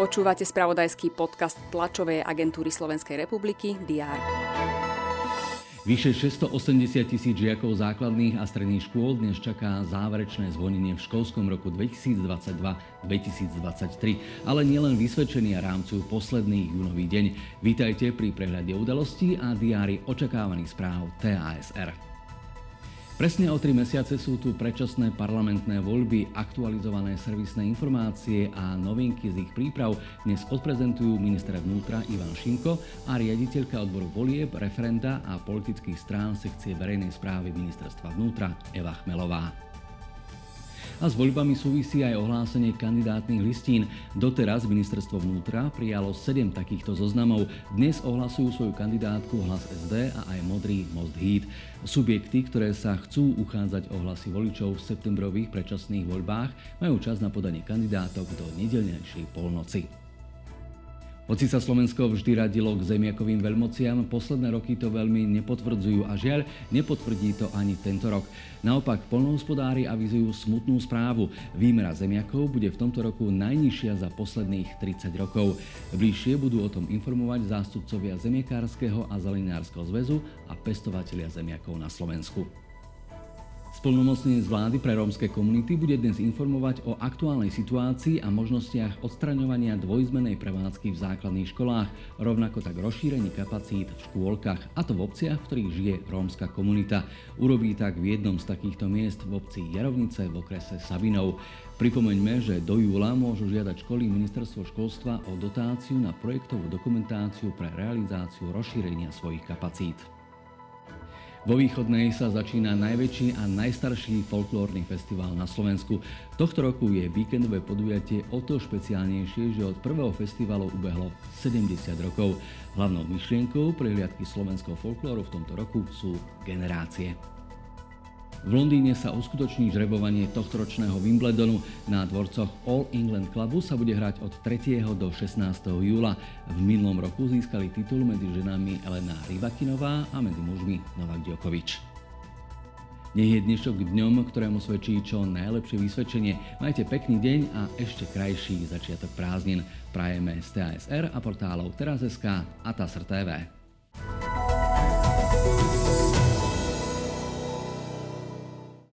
Počúvate spravodajský podcast tlačovej agentúry Slovenskej republiky DR. Vyše 680 000 žiakov základných a stredných škôl dnes čaká záverečné zvonenie v školskom roku 2022-2023, ale nielen vysvedčení a rámcujú posledný júnový deň. Vítajte pri prehľade udalostí a diári očakávaných správ TASR. Presne o 3 mesiace sú tu predčasné parlamentné voľby, aktualizované servisné informácie a novinky z ich príprav dnes odprezentujú minister vnútra Ivan Šinko a riaditeľka odboru volieb, referenda a politických strán sekcie verejnej správy ministerstva vnútra Eva Chmelová. A s voľbami súvisí aj ohlásenie kandidátnych listín. Doteraz ministerstvo vnútra prijalo 7 takýchto zoznamov. Dnes ohlasujú svoju kandidátku Hlas SD a aj Modrý Most Híd. Subjekty, ktoré sa chcú uchádzať o hlasy voličov v septembrových predčasných voľbách, majú čas na podanie kandidátok do nedeľnejšej polnoci. Hoci sa Slovensko vždy radilo k zemiakovým veľmociam, posledné roky to veľmi nepotvrdzujú a žiaľ, nepotvrdí to ani tento rok. Naopak, poľnohospodári avizujú smutnú správu. Výmera zemiakov bude v tomto roku najnižšia za posledných 30 rokov. Bližšie budú o tom informovať zástupcovia Zemiakárskeho a Zeleniárskeho zväzu a pestovatelia zemiakov na Slovensku. Splnomocnenec vlády pre rómske komunity bude dnes informovať o aktuálnej situácii a možnostiach odstraňovania dvojzmenej prevádzky v základných školách, rovnako tak rozšírení kapacít v škôlkach, a to v obciach, v ktorých žije rómska komunita. Urobí tak v jednom z takýchto miest v obci Jarovnice v okrese Sabinov. Pripomeňme, že do júla môžu žiadať školy ministerstvo školstva o dotáciu na projektovú dokumentáciu pre realizáciu rozšírenia svojich kapacít. Vo Východnej sa začína najväčší a najstarší folklórny festival na Slovensku. Tohto roku je víkendové podujatie o to špeciálnejšie, že od prvého festivalu ubehlo 70 rokov. Hlavnou myšlienkou prehliadky slovenského folklóru v tomto roku sú generácie. V Londýne sa uskutoční žrebovanie tohtoročného Wimbledonu. Na dvorcoch All England Clubu sa bude hrať od 3. do 16. júla. V minulom roku získali titul medzi ženami Elena Rybakinová a medzi mužmi Novak Djokovič. Nech je dnešok dňom, ktorému svedčí čo najlepšie vysvedčenie. Majte pekný deň a ešte krajší začiatok prázdnin. Prajeme z TASR a portálov Teraz.sk a TASR TV.